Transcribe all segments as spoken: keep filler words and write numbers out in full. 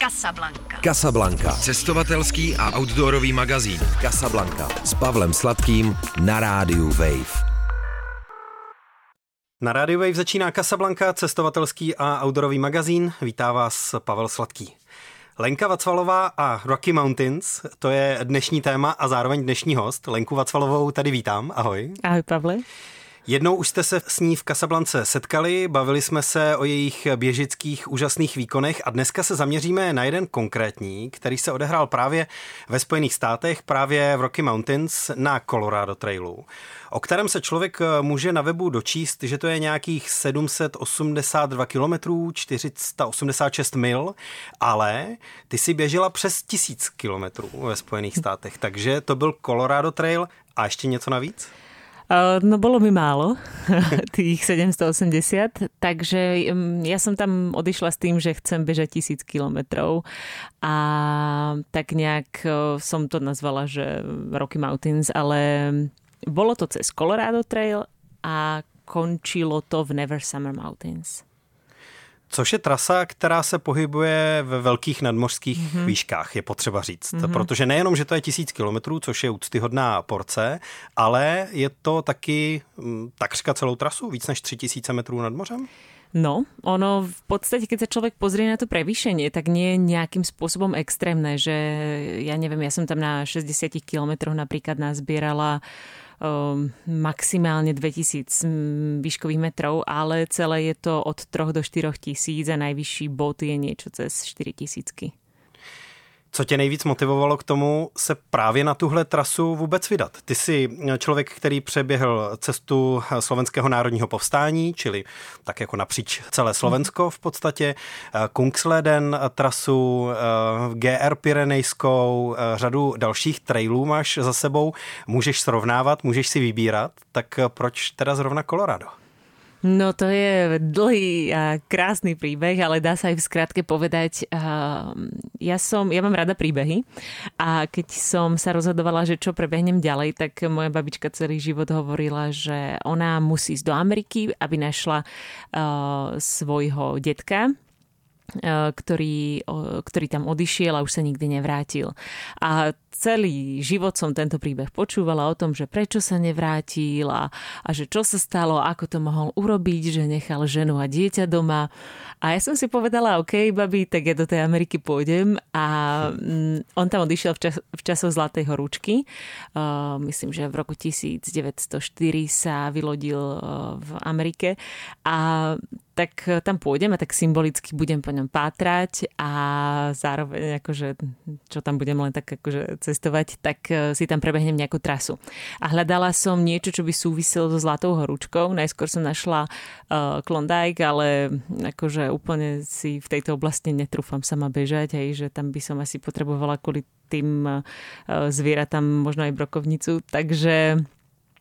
Casablanca. Casablanca. Cestovatelský a outdoorový magazín. Casablanca. S Pavlem Sladkým na rádiu Wave. Na Radio Wave začíná Casablanca, cestovatelský a outdoorový magazín. Vítá vás Pavel Sladký. Lenka Vacvalová a Rocky Mountains, to je dnešní téma a zároveň dnešní host. Lenku Vacvalovou tady vítám, ahoj. Ahoj, Pavle. Jednou už jste se s ní v Casablance setkali, bavili jsme se o jejich běžických úžasných výkonech a dneska se zaměříme na jeden konkrétní, který se odehrál právě ve Spojených státech, právě v Rocky Mountains na Colorado Trailu, o kterém se člověk může na webu dočíst, že to je nějakých sedm set osmdesát dva kilometrů, čtyři sta osmdesát šest mil, ale ty si běžela přes tisíc kilometrů ve Spojených státech, takže to byl Colorado Trail a ještě něco navíc? No bolo mi málo, tých sedemsto osemdesiat, takže ja som tam odišla s tým, že chcem bežať tisíc kilometrov a tak nejak som to nazvala, že Rocky Mountains, ale bolo to cez Colorado Trail a končilo to v Never Summer Mountains. Což je trasa, která se pohybuje ve velkých nadmořských mm-hmm. výškách, je potřeba říct. Mm-hmm. Protože nejenom, že to je tisíc kilometrů, což je úctyhodná porce, ale je to taky takřka celou trasu, víc než tři tisíce metrů nad mořem? No, ono v podstate, keď sa človek pozrie na to prevýšenie, tak nie je nejakým spôsobom extrémne, že ja neviem, ja som tam na šesťdesiat kilometrov napríklad nazbierala um, maximálne dvetisíc výškových metrov, ale celé je to od tri do štyroch tisíc a najvyšší bod je niečo cez štyri tisícky. Co tě nejvíc motivovalo k tomu se právě na tuhle trasu vůbec vydat? Ty jsi člověk, který přeběhl cestu slovenského národního povstání, čili tak jako napříč celé Slovensko v podstatě, Kungsleden trasu, G R Pyrenejskou, řadu dalších trailů máš za sebou, můžeš srovnávat, můžeš si vybírat, tak proč teda zrovna Colorado? No to je dlhý a krásny príbeh, ale dá sa aj v skratke povedať, ja som, ja mám rada príbehy a keď som sa rozhodovala, že čo prebehnem ďalej, tak moja babička celý život hovorila, že ona musí ísť do Ameriky, aby našla svojho detka, ktorý, ktorý tam odišiel a už sa nikdy nevrátil. A celý život som tento príbeh počúvala o tom, že prečo sa nevrátil a, a že čo sa stalo, ako to mohol urobiť, že nechal ženu a dieťa doma. A ja som si povedala, OK, babi, tak ja do tej Ameriky pôjdem a on tam odišiel v, čas, v časoch Zlatej horúčky. Uh, myslím, že v roku devatenáct set čtyři sa vylodil uh, v Amerike a tak tam pôjdem a tak symbolicky budem po ňom pátrať a zároveň akože, čo tam budem len tak akože cestovať, tak si tam prebehnem nejakú trasu. A hľadala som niečo, čo by súviselo so Zlatou horúčkou. Najskôr som našla uh, Klondajk, ale akože úplne si v tejto oblasti netrúfam sama bežať, hej, že tam by som asi potrebovala kvôli tým uh, zvieratám možno aj brokovnicu, takže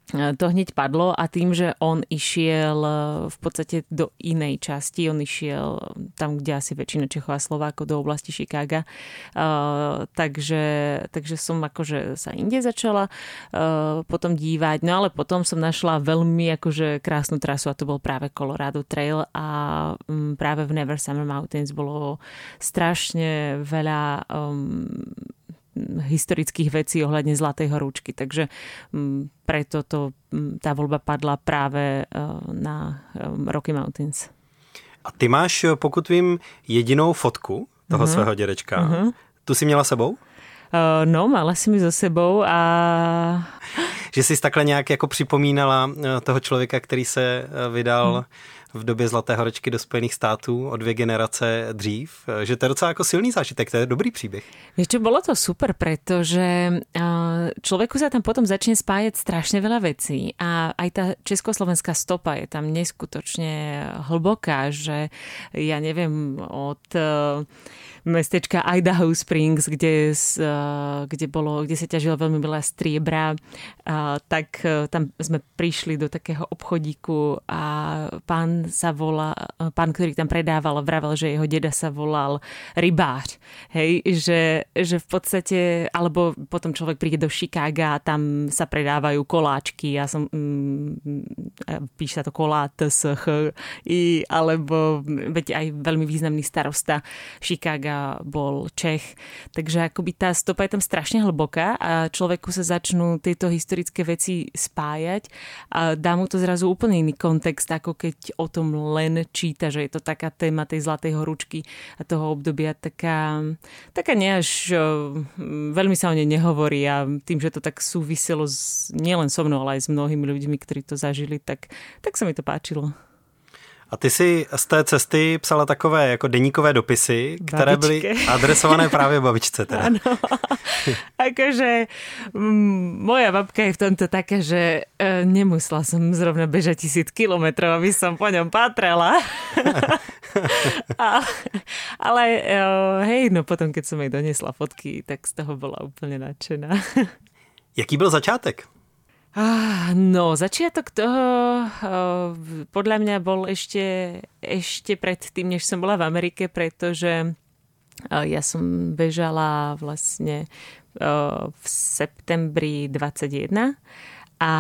to hneď padlo a tým, že on išiel v podstate do inej časti, on išiel tam, kde asi väčšina Čechov a Slovákov, do oblasti Chicaga, uh, takže, takže som akože sa inde začala uh, potom dívať, no ale potom som našla veľmi akože krásnu trasu a to bol práve Colorado Trail a um, práve v Never Summer Mountains bolo strašne veľa um, historických vecí ohľadne Zlatej horúčky. Takže preto to, tá voľba padla práve na Rocky Mountains. A ty máš, pokud vím, jedinou fotku toho uh-huh. svého dědečka. Uh-huh. Tu jsi měla sebou? Uh, no, mala si mi so sebou a... Že jsi takhle nějak jako připomínala toho člověka, který se vydal... Uh-huh. v době Zlaté horečky do Spojených států o dvě generace dřív, že to je docela jako silný zážitek, to je dobrý příběh. Vieš čo, bolo to super, pretože človeku sa tam potom začne spájať strašne veľa vecí a aj tá československá stopa je tam neskutočne hlboká, že ja neviem, od mestečka Idaho Springs, kde, kde, bolo, kde sa ťažilo veľmi veľa striebra, tak tam sme prišli do takého obchodíku a pán ten sa volá, pán, ktorý tam predával, vravel, že jeho deda sa volal rybář. Hej, že, že v podstate, alebo potom človek príde do Chicaga a tam sa predávajú koláčky. Ja som, mm, píše sa to kolá, tsch, i, alebo veď aj veľmi významný starosta Chicaga bol Čech. Takže akoby tá stopa je tam strašne hlboká a človeku sa začnú tieto historické veci spájať a dá mu to zrazu úplne iný kontext, ako keď o tom len číta, že je to taká téma tej zlatej horúčky a toho obdobia taká, taká ne až veľmi sa o nej nehovorí a tým, že to tak súviselo s, nielen so mnou, ale aj s mnohými ľuďmi, ktorí to zažili, tak, tak sa mi to páčilo. A ty si z té cesty psala takové jako deníkové dopisy, které babičke. Byly adresované právě babičce. Teda. Ano, akože moja babka je v tomto také, že e, nemusela som zrovna bežať tisíc kilometrov, aby som po ňom pátrala. A, ale e, hej, no potom, keď som jej donesla fotky, tak z toho bola úplne nadšená. Jaký byl začátek? No, začiatok toho podľa mňa bol ešte, ešte pred tým, než som bola v Amerike, pretože ja som bežala vlastne v septembri dvadsaťjeden a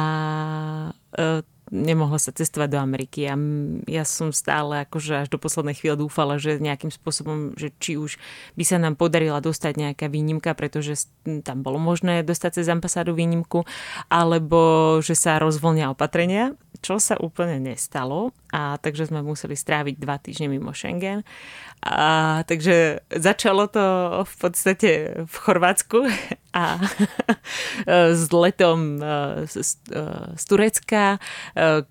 nemohla sa cestovať do Ameriky. Ja, ja som stále akože až do poslednej chvíle dúfala, že nejakým spôsobom, že či už by sa nám podarila dostať nejaká výnimka, pretože tam bolo možné dostať cez ambasádu výnimku, alebo že sa rozvoľnia opatrenia, čo sa úplne nestalo. A takže sme museli stráviť dva týždne mimo Schengen. A takže začalo to v podstate v Chorvátsku a s letom z, z Turecka,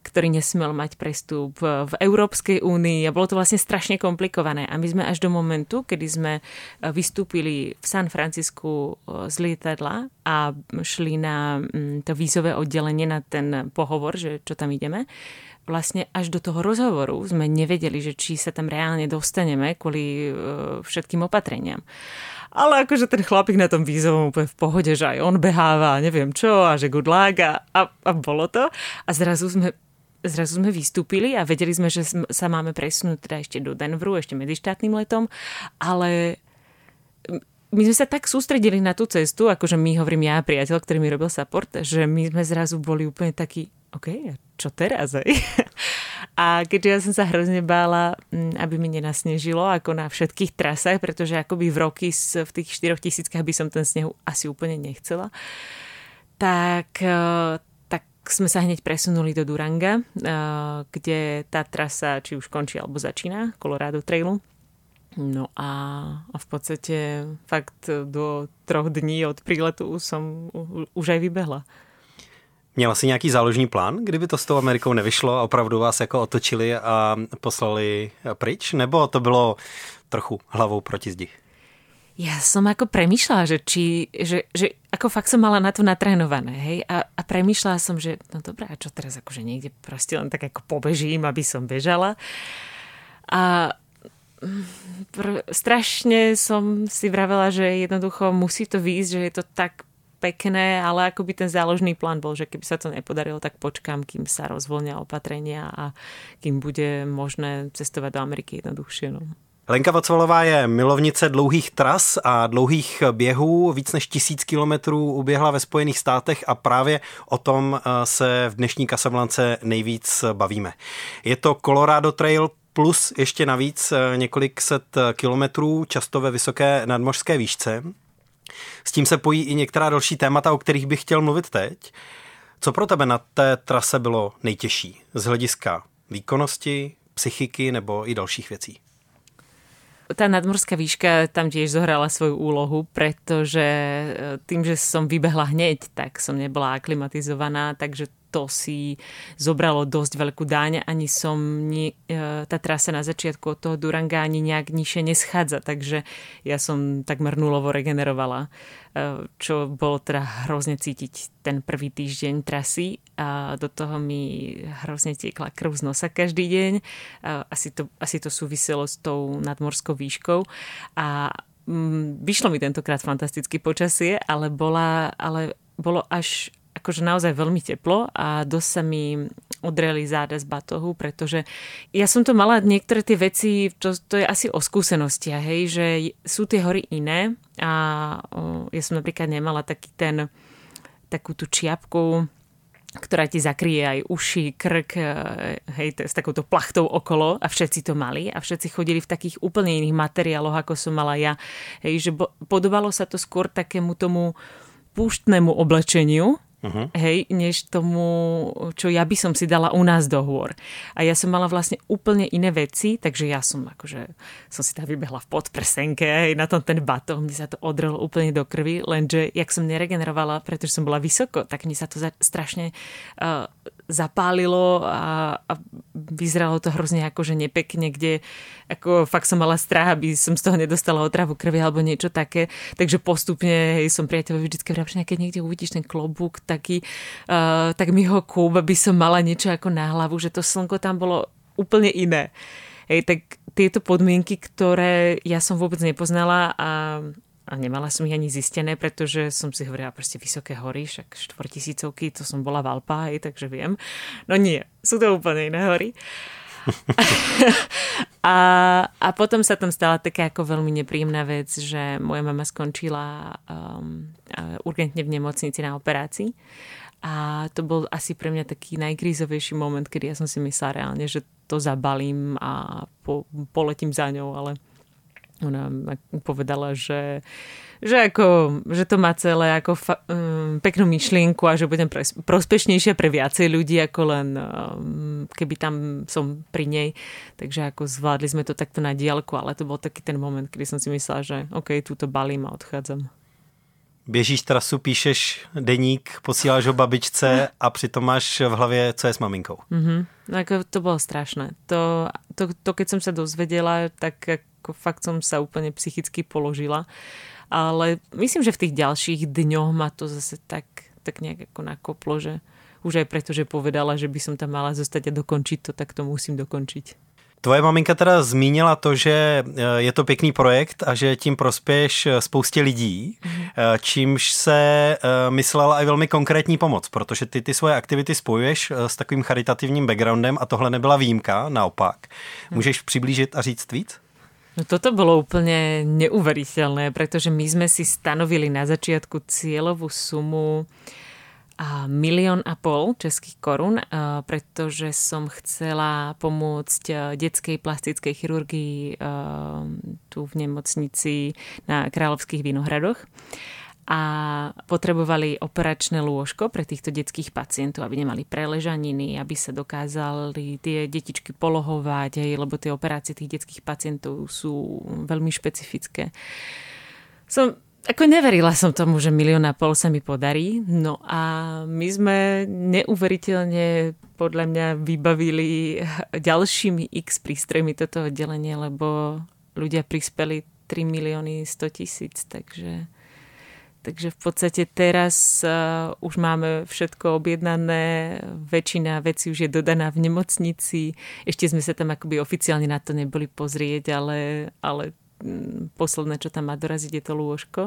ktorý nesmel mať prestup v Európskej únii a bolo to vlastne strašne komplikované. A my sme až do momentu, kedy sme vystúpili v San Francisku z lietadla a šli na to vízové oddelenie na ten pohovor, že čo tam ideme, vlastne až do toho rozhovoru sme nevedeli, že či sa tam reálne dostaneme kvôli všetkým opatreniam. Ale akože ten chlapík na tom vízovom úplne v pohode, že aj on beháva, neviem čo, a že good luck a, a, a bolo to. A zrazu sme, zrazu sme vystúpili a vedeli sme, že sa máme presunúť teda ešte do Denveru, ešte medzištátnym letom, ale my sme sa tak sústredili na tú cestu, akože my hovorím ja a priateľ, ktorý mi robil support, že my sme zrazu boli úplne takí, OK, čo teraz? Aj? A keďže ja som sa hrozne bála, aby mi nenasnežilo, ako na všetkých trasách, pretože akoby v roky v tých štyroch tisíckach by som ten snehu asi úplne nechcela, tak, tak sme sa hneď presunuli do Duranga, kde tá trasa či už končí alebo začína, Colorado Trailu. No a, a v podstate fakt do troch dní od príletu som už aj vybehla. Měla jsi nějaký záložní plán, kdyby to s tou Amerikou nevyšlo a opravdu vás jako otočili a poslali pryč? Nebo to bylo trochu hlavou proti zdi? Ja som ako premýšľala, že či, že, že ako fakt som mala na to natrénované, hej, a, a premýšľala som, že no dobré, a čo teraz akože niekde proste len tak ako pobežím, aby som bežala. A pr- strašne som si vravela, že jednoducho musí to výjsť, že je to tak pekné, ale akoby ten záložný plán bol, že keby sa to nepodarilo, tak počkám, kým sa rozvoľnia opatrenia a kým bude možné cestovať do Ameriky jednoduchšie. No. Lenka Vacvalová je milovnice dlouhých tras a dlouhých běhů. Víc než tisíc kilometrů uběhla ve Spojených státech a právě o tom se v dnešní Casablance nejvíc bavíme. Je to Colorado Trail plus ještě navíc několik set kilometrů, často ve vysoké nadmořské výšce. S tím se pojí i některá další témata, o kterých bych chtěl mluvit teď. Co pro tebe na té trase bylo nejtěžší z hlediska výkonnosti, psychiky nebo i dalších věcí? Tá nadmorská výška tam tiež zohrala svoju úlohu, pretože tým, že som vybehla hneď, tak som nebola aklimatizovaná, takže to si zobralo dosť veľkú dáň. Ani som, ni, tá trasa na začiatku od toho Duranga ani nejak nižšie neschádza, takže ja som takmer nulovo regenerovala, čo bolo teda hrozne cítiť ten prvý týždeň trasy. A do toho mi hrozne tiekla krv z nosa každý deň. Asi to, asi to súviselo s tou nadmorskou výškou. A mm, vyšlo mi tentokrát fantastické počasie, ale, bola, ale bolo až, akože naozaj veľmi teplo a dosť sa mi odreli záda z batohu, pretože ja som to mala niektoré tie veci, to, to je asi o skúsenostiach, hej, že sú tie hory iné a o, ja som napríklad nemala taký ten, takú tú čiapku, ktorá ti zakryje aj uši, krk, hej, s takouto plachtou okolo a všetci to mali a všetci chodili v takých úplne iných materiáloch, ako som mala ja. Hej, že bo, podobalo sa to skôr takému tomu púštnemu oblečeniu, uh-huh. hej, než tomu, čo ja by som si dala u nás do hôr. A ja som mala vlastne úplne iné veci, takže ja som akože, som si tam vybehla v podprsenke, hej, na tom ten batoh, mne sa to odrelo úplne do krvi, lenže jak som neregenerovala, pretože som bola vysoko, tak mne sa to za, strašne uh, zapálilo a, a vyzeralo to hrozne akože nepekne, kde ako fakt som mala strach, aby som z toho nedostala otravu krvi alebo niečo také, takže postupne, hej, som priateľovi vždycky vrabšenia, keď niekde uvidíš ten klobúk taký, uh, tak mi ho kúp, aby som mala niečo ako na hlavu, že to slnko tam bolo úplne iné. Hej, tak tieto podmienky, ktoré ja som vôbec nepoznala a, a nemala som ich ani zistené, pretože som si hovorila proste vysoké hory, však štvortisícovky, to som bola v Alpách, takže viem. No nie, sú to úplne iné hory. a, a potom sa tam stala taká ako veľmi nepríjemná vec, že moja mama skončila um, urgentne v nemocnici na operácii a to bol asi pre mňa taký najkrízovejší moment, kedy ja som si myslela reálne, že to zabalím a po, poletím za ňou, ale ona povedala, že, že, ako, že to má celé ako fa- um, peknú myšlienku a že budem pres- prospešnejšia pre viacej ľudí, ako len um, keby tam som pri nej. Takže ako zvládli sme to takto na diaľku, ale to bol taký ten moment, kedy som si myslela, že OK, túto balím a odchádzam. Běžíš trasu, píšeš deník, posíláš ho babičce a přitom máš v hlavě, co je s maminkou. Mm-hmm. No, jako to bylo strašné. To, to, to, keď som sa dozvedela, tak ako fakt som sa úplne psychicky položila. Ale myslím, že v tých ďalších dňoch ma to zase tak, tak nejak ako nakoplo, že už aj preto, že povedala, že by som tam mala zostať a dokončiť to, tak to musím dokončiť. Tvoje maminka teda zmínila to, že je to pěkný projekt a že tím prospěješ spoustě lidí, čímž se myslela i velmi konkrétní pomoc, protože ty ty svoje aktivity spojuješ s takovým charitativním backgroundem a tohle nebyla výjimka, naopak. Můžeš přiblížit a říct víc? No toto bolo úplne neuveriteľné, pretože my sme si stanovili na začiatku cieľovú sumu a milión a pol českých korun, pretože som chcela pomôcť detskej plastickej chirurgii tu v nemocnici na Královských Vinohradoch. A potrebovali operačné lôžko pre týchto detských pacientov, aby nemali preležaniny, aby sa dokázali tie detičky polohovať, hej, lebo tie operácie tých detských pacientov sú veľmi špecifické. Som Ako neverila som tomu, že milión a pol sa mi podarí. No a my sme neuveriteľne podľa mňa vybavili ďalšími x prístrojmi toto oddelenie, lebo ľudia prispeli tri milióny sto tisíc, takže, takže v podstate teraz už máme všetko objednané, väčšina vecí už je dodaná v nemocnici, ešte sme sa tam akoby oficiálne na to neboli pozrieť, ale, ale posledné, čo tam má doraziť, je to lôžko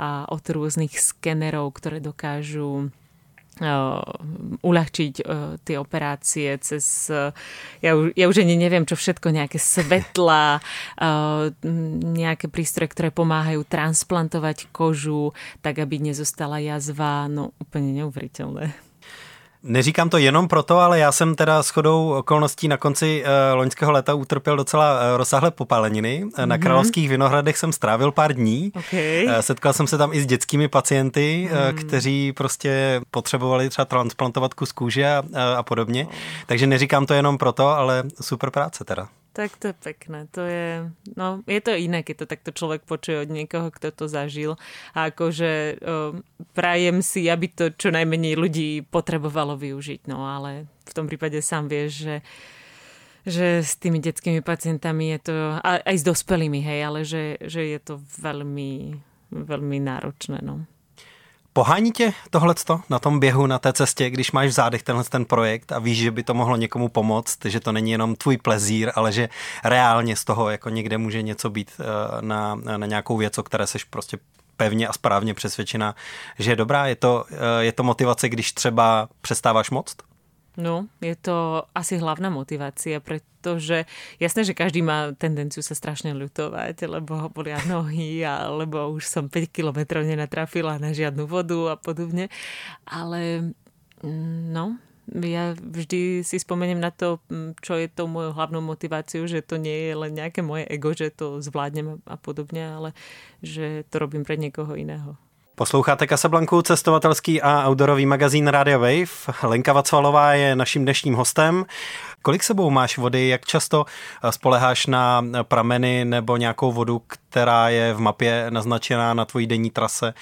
a od rôznych skenerov, ktoré dokážu Uh, uľahčiť uh, tie operácie cez, uh, ja, ja už ani neviem, čo všetko, nejaké svetla, uh, nejaké prístroje, ktoré pomáhajú transplantovať kožu, tak aby nezostala jazva, no úplne neuveriteľné. Neříkám to jenom proto, ale já jsem teda shodou okolností na konci loňského léta utrpěl docela rozsáhlé popáleniny. Mm-hmm. Na Královských Vinohradech jsem strávil pár dní. Okay. Setkal jsem se tam i s dětskými pacienty, mm. kteří prostě potřebovali třeba transplantovat kus kůže a, a podobně. Oh. Takže neříkám to jenom proto, ale super práce teda. Tak to je pekné, to je, no je to iné, keď to takto človek počuje od niekoho, kto to zažil a akože o, prajem si, aby to čo najmenej ľudí potrebovalo využiť, no ale v tom prípade sám vieš, že, že s tými detskými pacientami je to, a, aj s dospelými, hej, ale že, že je to veľmi, veľmi náročné, no. Pohání tě tohleto na tom běhu, na té cestě, když máš v zádech tenhle ten projekt a víš, že by to mohlo někomu pomoct, že to není jenom tvůj plezír, ale že reálně z toho jako někde může něco být na, na nějakou věc, o které seš prostě pevně a správně přesvědčena, že je dobrá? Je to, je to motivace, když třeba přestáváš moct? No, je to asi hlavná motivácia, pretože jasné, že každý má tendenciu sa strašne ľutovať, lebo ho bolia nohy, alebo už som päť kilometrov nenatrafila na žiadnu vodu a podobne. Ale no, ja vždy si spomeniem na to, čo je tou mojou hlavnou motiváciou, že to nie je len nejaké moje ego, že to zvládnem a podobne, ale že to robím pre niekoho iného. Posloucháte Casablanku, cestovatelský a outdoorový magazín Radio Wave. Lenka Vacvalová je naším dnešním hostem. Kolik sebou máš vody, jak často spoleháš na prameny nebo nějakou vodu, která je v mapě naznačená na tvojí denní trase?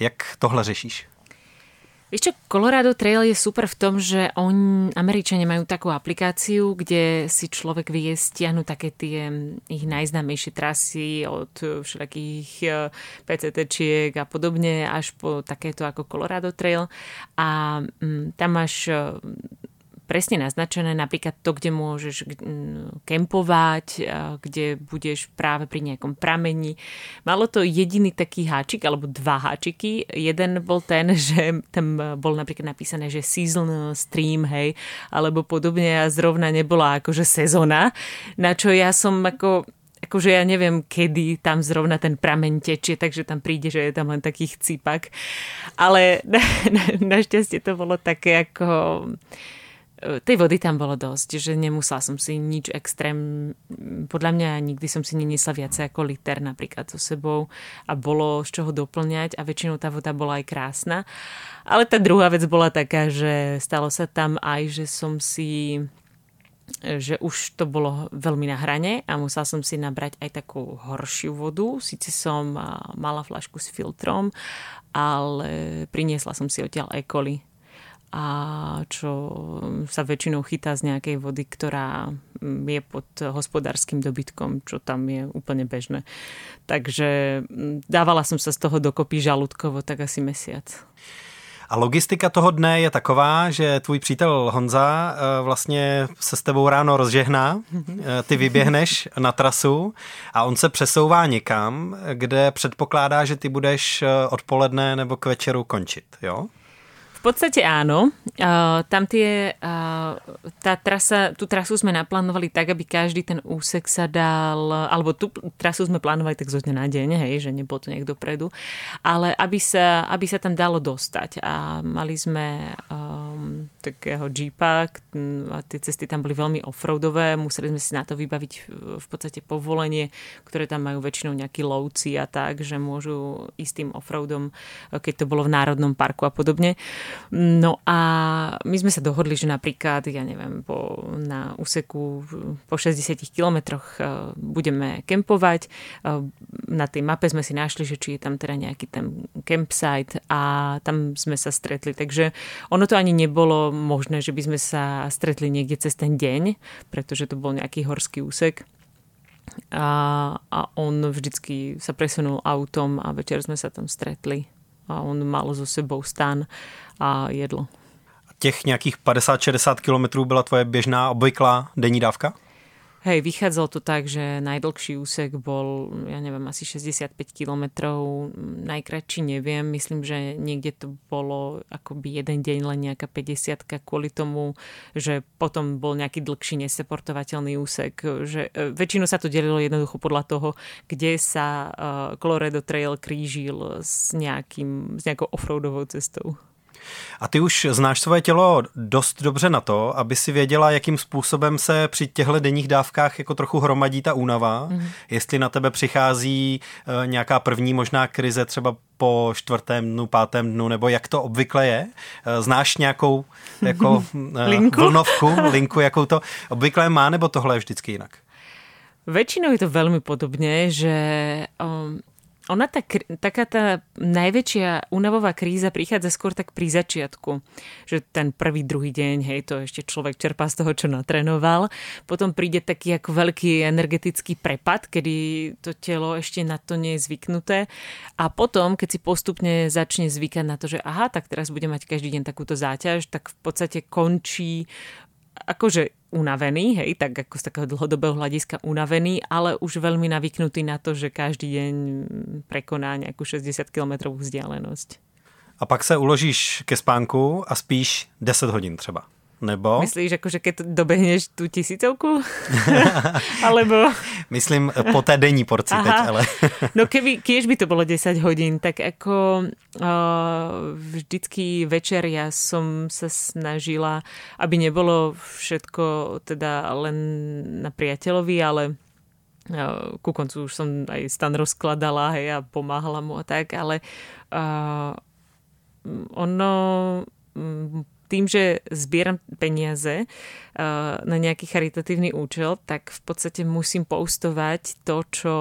Jak tohle řešíš? Víš čo, Colorado Trail je super v tom, že oni, Američania majú takú aplikáciu, kde si človek vie stiahnuť také tie ich najznámejšie trasy od všelakých pé cé téčiek a podobne až po takéto ako Colorado Trail. A tam máš presne naznačené napríklad to, kde môžeš kempovať, kde budeš práve pri nejakom pramení. Malo to jediný taký háčik, alebo dva háčiky. Jeden bol ten, že tam bol napríklad napísané, že seasonal stream, hej, alebo podobne a zrovna nebola akože sezóna, na čo ja som ako... akože ja neviem, kedy tam zrovna ten prameň tečie, takže tam príde, že je tam len takých cipak. Ale na, na, našťastie to bolo také ako... Tej vody tam bolo dosť, že nemusela som si nič extrém, podľa mňa nikdy som si neniesla viacej ako liter napríklad so sebou a bolo z čoho doplňať a väčšinou tá voda bola aj krásna. Ale tá druhá vec bola taká, že stalo sa tam aj, že som si... že už to bolo veľmi na hrane a musela som si nabrať aj takú horšiu vodu. Sice som mala flašku s filtrom, ale priniesla som si odtiaľ E. coli. A čo sa väčšinou chytá z nejakej vody, ktorá je pod hospodárskym dobytkom, čo tam je úplne bežné. Takže dávala som sa z toho dokopy žalúdkovo tak asi mesiac. A logistika toho dne je taková, že tvůj přítel Honza vlastně se s tebou ráno rozžehná, ty vyběhneš na trasu a on se přesouvá někam, kde předpokládá, že ty budeš odpoledne nebo k večeru končit, jo? V podstate áno. Tam tie, tá trasa, tú trasu sme naplánovali tak, aby každý ten úsek sa dal, alebo tú trasu sme plánovali tak zo dňa na deň, hej, že nebol to niekto dopredu, ale aby sa, aby sa tam dalo dostať. A mali sme um, takého jeepa a tie cesty tam boli veľmi offroadové, museli sme si na to vybaviť v podstate povolenie, ktoré tam majú väčšinou nejakí lovci a tak, že môžu ísť tým offroadom, keď to bolo v Národnom parku a podobne. No a my sme sa dohodli, že napríklad, ja neviem, po, na úseku po šesťdesiatich kilometroch budeme kempovať. Na tej mape sme si našli, že či je tam teda nejaký ten campsite a tam sme sa stretli. Takže ono to ani nebolo možné, že by sme sa stretli niekde cez ten deň, pretože to bol nejaký horský úsek. A, a on vždycky sa presunul autom a večer sme sa tam stretli. A on mal so sebou stan a jedlo. Těch nějakých padesát šedesát kilometrů byla tvoje běžná obvyklá denní dávka? Hej, vychádzalo to tak, že najdlhší úsek bol, ja neviem, asi šesťdesiatpäť kilometrov, najkratší neviem, myslím, že niekde to bolo akoby jeden deň, len nejaká päťdesiatka kvôli tomu, že potom bol nejaký dlhší neseportovateľný úsek, že väčšinou sa to delilo jednoducho podľa toho, kde sa Colorado Trail krížil s, nejakým, s nejakou offroadovou cestou. A ty už znáš svoje tělo dost dobře na to, aby si věděla, jakým způsobem se při těchto denních dávkách jako trochu hromadí ta únava, mm. jestli na tebe přichází e, nějaká první možná krize třeba po čtvrtém dnu, pátém dnu, nebo jak to obvykle je. E, znáš nějakou jako, e, linku? Vlnovku, linku, jakou to obvykle má, nebo tohle je vždycky jinak? Většinou je to velmi podobně, že... Um... Ona tá, taká tá najväčšia únavová kríza prichádza skôr tak pri začiatku, že ten prvý, druhý deň, hej, to ešte človek čerpá z toho, čo natrénoval. Potom príde taký ako veľký energetický prepad, kedy to telo ešte na to nie je zvyknuté. A potom, keď si postupne začne zvykať na to, že aha, tak teraz budem mať každý deň takúto záťaž, tak v podstate končí akože unavený, hej, tak ako z takého dlhodobého hľadiska unavený, ale už veľmi navyknutý na to, že každý deň prekoná nejakú šedesát kilometrovou vzdialenosť. A pak se uložíš ke spánku a spíš deset hodin třeba. Nebo? Myslíš, akože keď dobehneš tu tisícovku? Alebo... Myslím, po té denní porci teď, ale... No keby, kiež by to bolo deset hodín, tak ako uh, vždycky večer ja som sa snažila, aby nebolo všetko teda len na priateľovi, ale uh, ku koncu už som aj stan rozkladala, hej, a pomáhala mu a tak, ale uh, ono... Um, tým, že zbieram peniaze na nejaký charitatívny účel, tak v podstate musím postovať to, čo,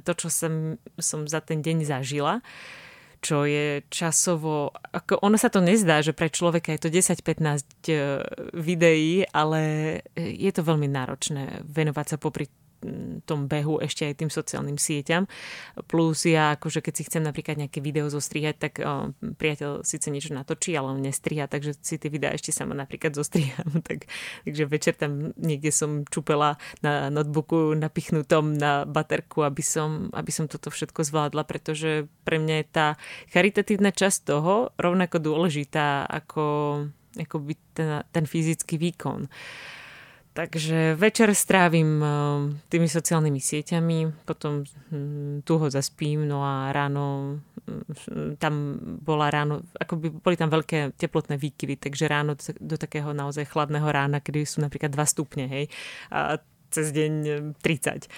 to, čo som, som za ten deň zažila, čo je časovo... Ako ono sa to nezdá, že pre človeka je to deset až patnáct videí, ale je to veľmi náročné venovať sa popri tom behu ešte aj tým sociálnym sieťam. Plus ja, akože keď si chcem napríklad nejaké video zostrihať, tak o, priateľ síce niečo natočí, ale on nestriha, takže si tie videá ešte sama napríklad zostriham. Tak, takže večer tam niekde som čupela na notebooku napichnutom na baterku, aby som, aby som toto všetko zvládla, pretože pre mňa je tá charitatívna časť toho rovnako dôležitá ako, ako by ten, ten fyzický výkon. Takže večer strávim tými sociálnymi sieťami, potom tu ho zaspím, no a ráno, tam bola ráno, akoby boli tam veľké teplotné výkyvy, takže ráno do takého naozaj chladného rána, kedy sú napríklad dva stupne, hej, a cez deň tridsať.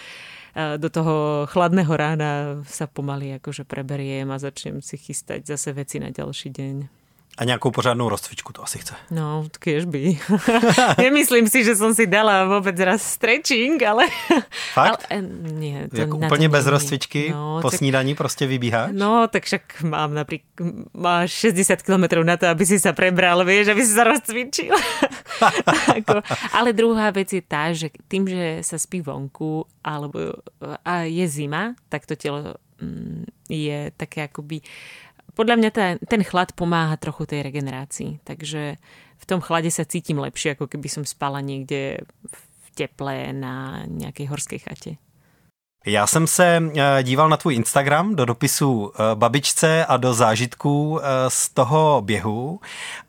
Do toho chladného rána sa pomaly akože preberiem a začnem si chystať zase veci na ďalší deň. A nějakou pořádnou rozcvičku to asi chce. No, kiež by. Nemyslím si, že som si dala vôbec raz stretching, ale... Fakt? Ale, nie, to jako úplně bez rozcvičky? No, po tak... snídaní prostě vybíháš? No, tak však mám napríklad máš šedesát kilometrů na to, aby si sa prebral, vieš, aby si sa rozcvičil. Ale druhá vec je tá, že tým, že sa spí vonku alebo, a je zima, tak to telo je také akoby... Podľa mňa ten, ten chlad pomáha trochu tej regenerácii, takže v tom chlade sa cítim lepšie, ako keby som spala niekde v teple na nejakej horskej chate. Já jsem se díval na tvůj Instagram, do dopisů babičce a do zážitků z toho běhu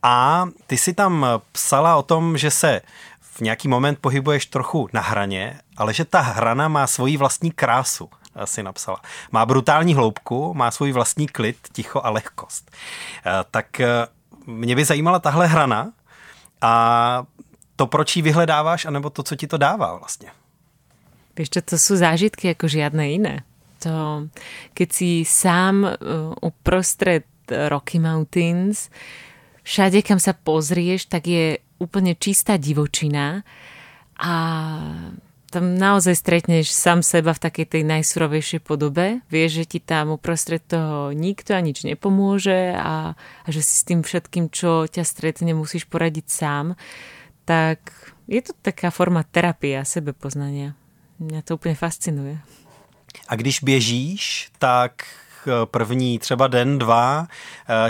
a ty si tam psala o tom, že se v nějaký moment pohybuješ trochu na hraně, ale že ta hrana má svoji vlastní krásu. Asi napsala. Má brutální hloubku, má svůj vlastní klid, ticho a lehkost. Tak mě by zajímala tahle hrana a to, proč ji vyhledáváš, anebo to, co ti to dává vlastně. Víš čo, to jsou zážitky jako žiadne jiné. To, keď si sám uprostred Rocky Mountains, všade, kam sa pozrieš, tak je úplně čistá divočina a... Tam naozaj stretneš sám seba v takej tej najsurovejšej podobe. Vieš, že ti tam uprostred toho nikto a nič nepomôže a, a že si s tým všetkým, čo ťa stretne, musíš poradiť sám. Tak je to taká forma terapie a sebepoznania. Mňa to úplne fascinuje. A když běžíš, tak první třeba den, dva,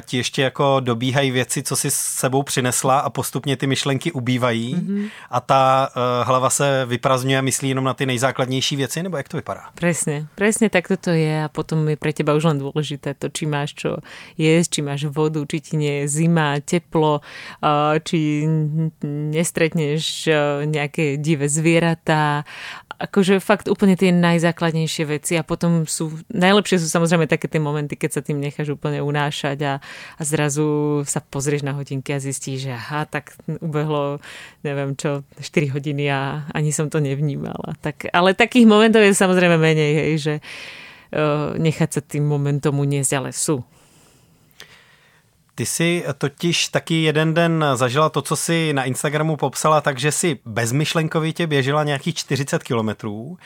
ti ještě jako dobíhají věci, co si s sebou přinesla a postupně ty myšlenky ubývají mm-hmm. a ta hlava se vyprazňuje a myslí jenom na ty nejzákladnější věci, nebo jak to vypadá? Presne, presne tak toto je a potom je pre teba už len dôležité to, či máš čo jesť, či máš vodu, či ti nie je zima, teplo, či nestretneš nejaké divé zvieratá. Akože fakt úplne tie najzákladnejšie veci a potom sú, najlepšie sú samozrejme také tie momenty, keď sa tým necháš úplne unášať a, a zrazu sa pozrieš na hodinky a zistíš, že aha, tak ubehlo, neviem čo, štyri hodiny a ani som to nevnímala. Tak, ale takých momentov je samozrejme menej, hej, že uh, nechať sa tým momentom uniesť, ale sú. Ty si totiž taky jeden den zažila to, co si na Instagramu popsala, takže si bezmyšlenkovitě běžela nějakých čtyřicet kilometrů.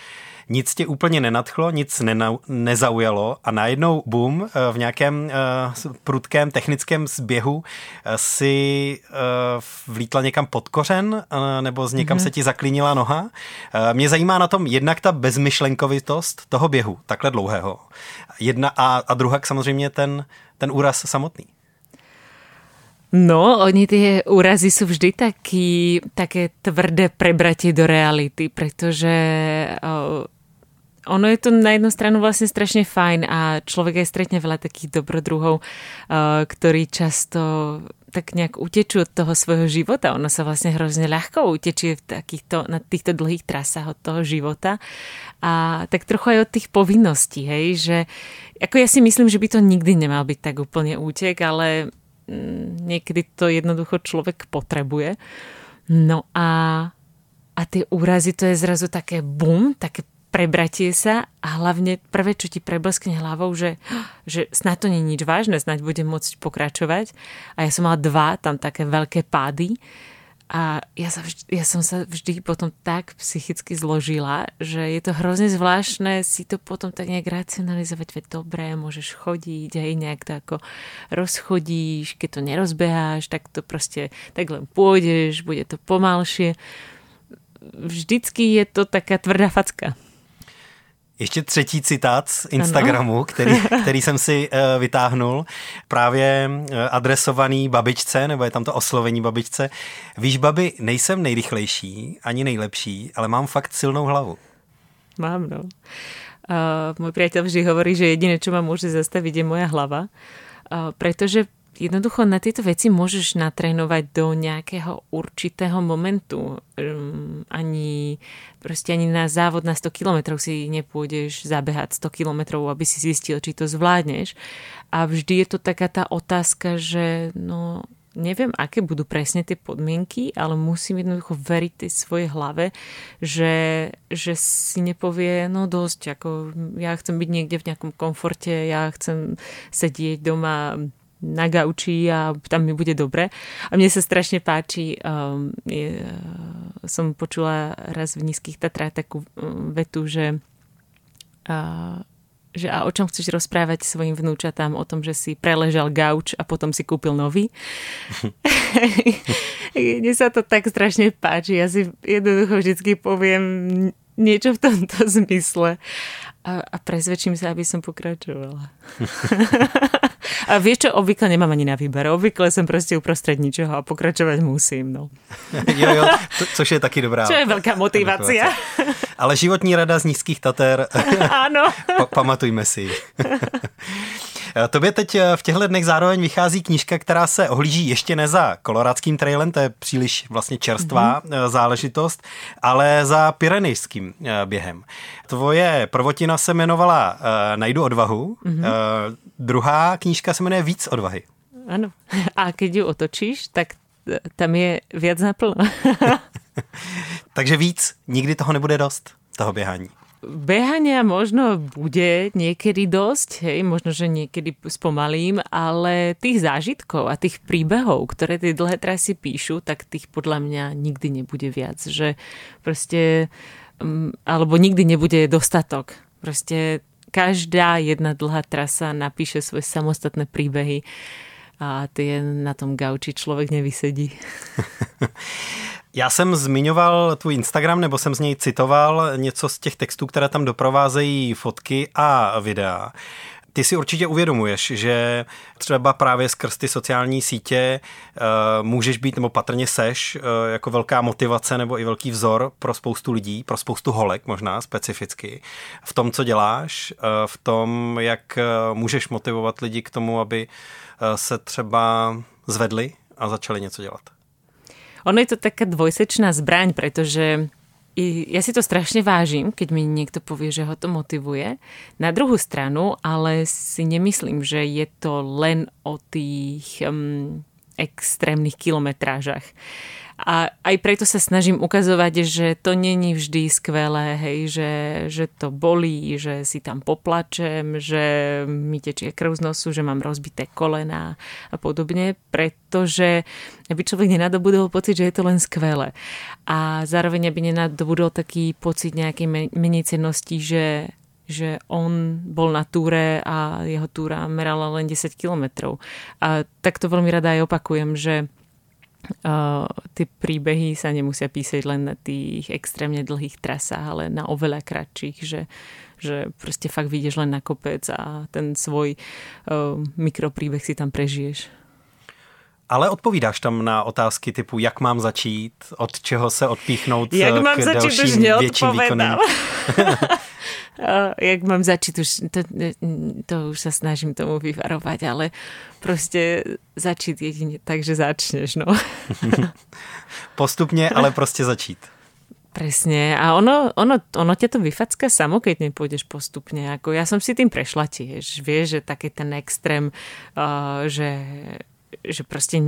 Nic tě úplně nenadchlo, nic nena- nezaujalo a najednou, bum, v nějakém uh, prudkém technickém zběhu si uh, vlítla někam pod kořen uh, nebo z někam mm-hmm. se ti zaklínila noha. Uh, mě zajímá na tom jednak ta bezmyšlenkovitost toho běhu, takhle dlouhého. Jedna a, a druhak samozřejmě ten, ten úraz samotný. No, oni tie úrazy sú vždy taký, také tvrdé prebratie do reality, pretože oh, ono je to na jednu stranu vlastne strašne fajn a človek aj stretne veľa takých dobrodruhov, oh, ktorí často tak nejak utečú od toho svojho života. Ono sa vlastne hrozne ľahko utečie v takýchto, na týchto dlhých trasách od toho života a tak trochu aj od tých povinností, hej, že ako ja si myslím, že by to nikdy nemal byť tak úplne útek, ale niekedy to jednoducho človek potrebuje. No a, a tie úrazy, to je zrazu také bum, také prebratie sa a hlavne prvé, čo ti preblskne hlavou, že, že snáď to nie je nič vážne, snáď budem môcť pokračovať. A ja som mala dva tam také veľké pády a ja, sa vždy, ja som sa vždy potom tak psychicky zložila, že je to hrozne zvláštne si to potom tak nejak racionalizovať, veď dobré, môžeš chodiť aj nejak to ako rozchodíš, keď to nerozbeháš, tak to proste tak len pôjdeš, bude to pomalšie. Vždycky je to taká tvrdá facka. Ještě třetí citát z Instagramu, který, který jsem si uh, vytáhnul, právě uh, adresovaný babičce, nebo je tam to oslovení babičce. Víš, babi, nejsem nejrychlejší, ani nejlepší, ale mám fakt silnou hlavu. Mám, no. Uh, můj přítel vždy hovorí, že jediné, co mě může zastavit, je moja hlava, uh, protože jednoducho na tyto věci můžeš natrénovat do nějakého určitého momentu. Um, ani prostě ani na závod na sto kilometrov si nepůjdeš zaběhat sto kilometrov, aby si zjistil, či to zvládneš. A vždy je to taká ta otázka, že no nevím, aké budou přesně ty podmínky, ale musím jednoducho veriť tej svojej hlave, že, že si nepovie, no dosť, jako já chcem být někde v nějakom komforte, já chcem sedět doma na gauči a tam mi bude dobre. A mne sa strašne páči, um, je, som počula raz v Nízkých Tatrách takú um, vetu, že, uh, že a o čom chceš rozprávať svojim vnúčatám? O tom, že si preležal gauč a potom si kúpil nový? Mne sa to tak strašne páči. Ja si jednoducho vždycky poviem niečo v tomto zmysle a, a presvedčím sa, aby som pokračovala. A vieš čo, obvykle nemám ani na výber. Obvykle jsem prostě uprostřed ničeho a pokračovat musím. No. jo, jo, co, což je taky dobrá. Čo je velká motivace. Ale životní rada z Nízkých Tater. Ano. Pa- pamatujme si. Tobě teď v těchto dnech zároveň vychází knížka, která se ohlíží ještě ne za koloradským trailem, to je příliš vlastně čerstvá mm-hmm. záležitost, ale za pyrenejským během. Tvoje prvotina se jmenovala Najdu odvahu, mm-hmm. druhá knížka se jmenuje Víc odvahy. Ano, a když ji otočíš, tak tam je víc naplno. Takže víc, nikdy toho nebude dost, toho běhání. Behania možno bude niekedy dosť, hej, možno, že niekedy spomalím, ale tých zážitkov a tých príbehov, ktoré tie dlhé trasy píšu, tak tých podľa mňa nikdy nebude viac, že proste, alebo nikdy nebude dostatok. Proste každá jedna dlhá trasa napíše svoje samostatné príbehy a tie na tom gauči človek nevysedí. Já jsem zmiňoval tvůj Instagram, nebo jsem z něj citoval něco z těch textů, které tam doprovázejí fotky a videa. Ty si určitě uvědomuješ, že třeba právě skrz ty sociální sítě uh, můžeš být, nebo patrně seš, uh, jako velká motivace nebo i velký vzor pro spoustu lidí, pro spoustu holek možná specificky, v tom, co děláš, uh, v tom, jak uh, můžeš motivovat lidi k tomu, aby uh, se třeba zvedli a začali něco dělat. Ono je to taká dvojsečná zbraň, pretože ja si to strašne vážim, keď mi niekto povie, že ho to motivuje. Na druhú stranu, ale si nemyslím, že je to len o tých um, extrémnych kilometrážach. A aj preto sa snažím ukazovať, že to není vždy skvelé, hej, že, že to bolí, že si tam poplačem, že mi tečie krv z nosu, že mám rozbité kolená a podobne, pretože aby človek nenadobudol pocit, že je to len skvelé. A zároveň aby nenadobudol taký pocit nejakej menejcennosti, že, že on bol na túre a jeho túra merala len desať kilometrov. A tak to veľmi rada aj opakujem, že Uh, ty príbehy sa nemusia písať len na tých extrémne dlhých trasách, ale na oveľa kratších, že, že proste fakt vyjdeš len na kopec a ten svoj uh, mikropríbeh si tam prežiješ. Ale odpovídáš tam na otázky typu, jak mám začít, od čeho se odpíchnout jak k mám dalším začít, větším výkonům. Jak mám začít, už to, to už se snažím tomu vyvarovat, ale prostě začít jedině tak, že začneš. No. Postupně, ale prostě začít. Presne. A ono, ono, ono ťa to vyfacká samo, keď nepôjdeš postupne. Ako ja som si tým prešla tiež. Vieš, že taký ten extrém, uh, že, že proste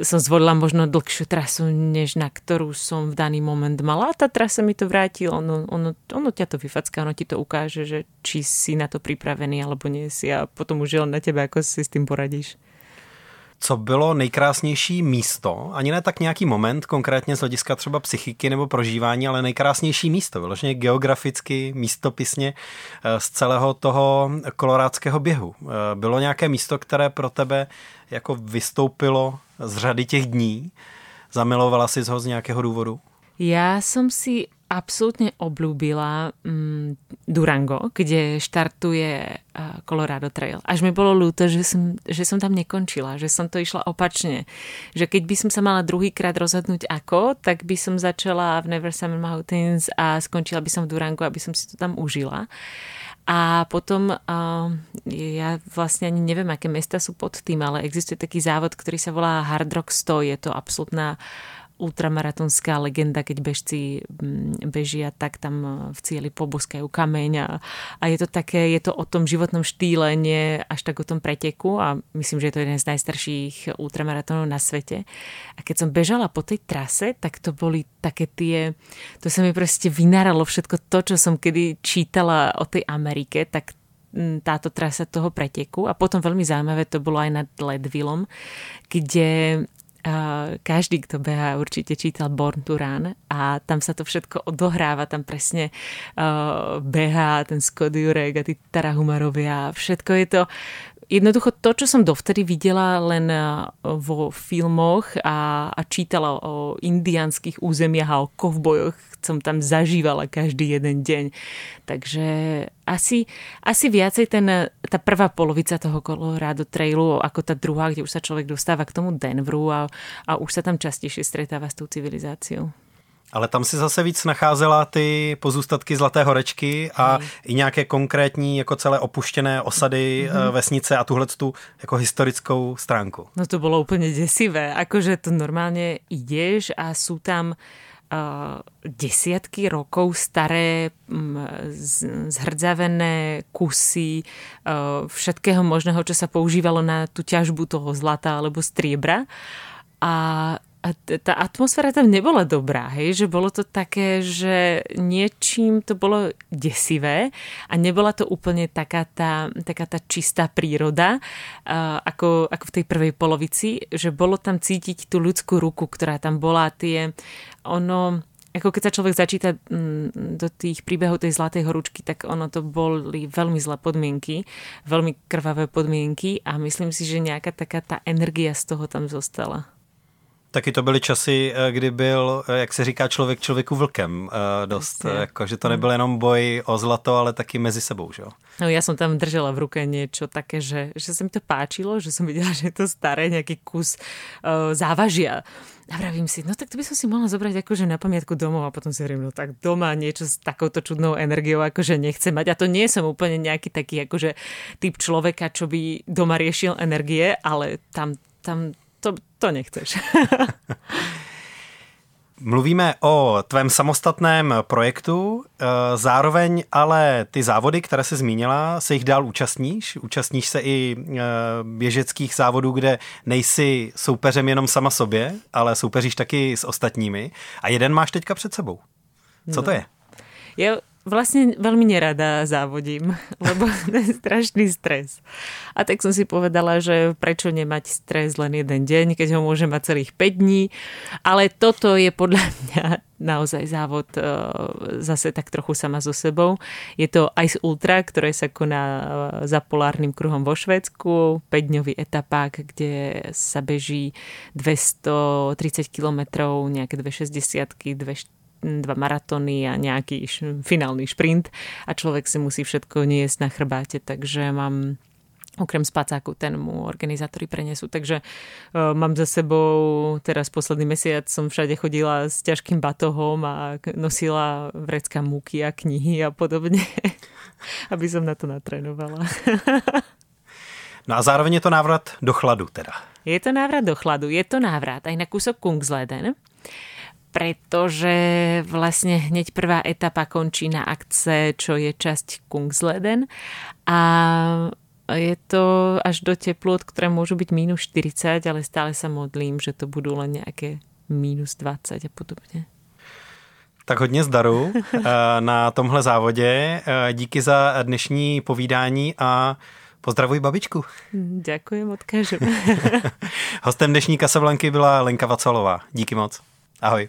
som zvolila možno dlhšiu trasu, než na ktorú som v daný moment mala. Tá trasa mi to vrátila. Ono, ono, ono ťa to vyfacká, ono ti to ukáže, že či si na to pripravený, alebo nie si. A potom už je len na tebe, ako si s tým poradíš. Co bylo nejkrásnější místo, ani ne tak nějaký moment, konkrétně z hlediska třeba psychiky nebo prožívání, ale nejkrásnější místo, vyloženě geograficky, místopisně z celého toho kolorádského běhu. Bylo nějaké místo, které pro tebe jako vystoupilo z řady těch dní? Zamilovala jsi ho z nějakého důvodu? Já jsem si absolútne obľúbila um, Durango, kde štartuje uh, Colorado Trail. Až mi bolo ľúto, že som, že som tam nekončila, že som to išla opačne. Že keď by som sa mala druhýkrát rozhodnúť ako, tak by som začala v Never Summer Mountains a skončila by som v Durango, aby som si to tam užila. A potom uh, ja vlastne ani neviem, aké mesta sú pod tým, ale existuje taký závod, ktorý sa volá Hard Rock sto. Je to absolútna ultramaratonská legenda, keď bežci bežia, tak tam v cieli poboskajú kameň a, a je to také, je to o tom životnom štýle, nie až tak o tom preteku a myslím, že je to jeden z najstarších ultramaratónov na svete. A keď som bežala po tej trase, tak to boli také tie, to sa mi proste vynáralo všetko to, čo som kedy čítala o tej Amerike, tak táto trasa toho preteku. A potom veľmi zaujímavé to bolo aj nad Leadvillom, kde každý, kto beha, určite čítal Born to Run a tam sa to všetko odohráva, tam presne uh, beha ten Scott Jurek a tí Tarahumarovia, všetko je to jednoducho to, čo som dovtedy videla len vo filmoch a, a čítala o indiánskych územiach a o kovbojoch, som tam zažívala každý jeden deň. Takže asi, asi viacej ten, tá prvá polovica toho Colorado Trailu ako tá druhá, kde už sa človek dostáva k tomu Denveru a, a už sa tam častejšie stretáva s tou civilizáciou. Ale tam si zase víc nacházela ty pozůstatky Zlaté horečky a mm. i nějaké konkrétní, jako celé opuštěné osady, mm. vesnice a tuhle tu jako historickou stránku. No to bylo úplně děsivé, akože to normálně ideš a jsou tam Uh, desiatky rokov staré um, z, zhrdzavené kusy uh, všetkého možného, čo sa používalo na tú ťažbu toho zlata alebo striebra. A, a tá atmosféra tam nebola dobrá, hej? Že bolo to také, že niečím to bolo desivé a nebola to úplne taká tá, taká tá čistá príroda uh, ako, ako v tej prvej polovici, že bolo tam cítiť tú ľudskú ruku, ktorá tam bola, tie ono, ako keď sa človek začíta do tých príbehov tej Zlatej horúčky, tak ono to boli veľmi zlé podmienky, veľmi krvavé podmienky a myslím si, že nejaká taká tá energia z toho tam zostala. Taky to byly časy, kdy byl, jak se říká, člověk člověku vlkem dost. Jako, že to nebyl jenom boj o zlato, ale taky mezi sebou. Že? No, já jsem tam držela v ruce něco také, že, že se mi to páčilo, že jsem viděla, že je to staré, nějaký kus uh, závažia. A pravím si, no tak to by som si mohla zobrať akože na pamiatku domov a potom si hovorím, no tak doma niečo s takouto čudnou energiou akože nechcem mať. A to nie som úplne nejaký taký akože typ človeka, čo by doma riešil energie, ale tam, tam to, to nechceš. Mluvíme o tvém samostatném projektu, zároveň ale ty závody, které jsi zmínila, se jich dál účastníš. Účastníš se i běžeckých závodů, kde nejsi soupeřem jenom sama sobě, ale soupeříš taky s ostatními. A jeden máš teďka před sebou. Co to je? Jo. Vlastne veľmi nerada závodím, lebo to je strašný stres. A tak som si povedala, že prečo nemať stres len jeden deň, keď ho môžem mať celých päť dní. Ale toto je podľa mňa naozaj závod zase tak trochu sama so sebou. Je to Ice Ultra, ktoré sa koná za polárnym kruhom vo Švédsku. päťdňový etapák, kde sa beží dvestotridsať kilometrov, nejaké dvestošesťdesiat, dvestoštyridsať dva maratóny a nejaký finálny šprint a človek si musí všetko niesť na chrbáte, takže mám okrem spacáku ten mu organizátori prenesú. Takže uh, mám za sebou, teraz posledný mesiac som všade chodila s ťažkým batohom a nosila vrecká múky a knihy a podobne, aby som na to natrénovala. No a zároveň je to návrat do chladu teda. Je to návrat do chladu, je to návrat aj na kúsok Kungsleden, pretože vlastne hneď prvá etapa končí na akce, čo je časť Kungsleden a je to až do teplôt, ktoré môžu byť mínus štyridsať, ale stále sa modlím, že to budú len nejaké mínus dvacet a podobne. Tak hodně zdaru na tomhle závodě. Díky za dnešní povídání a pozdravuj babičku. Ďakujem, odkážu. Hostem dnešní Casablanky byla Lenka Vacvalová. Díky moc. Ahoj.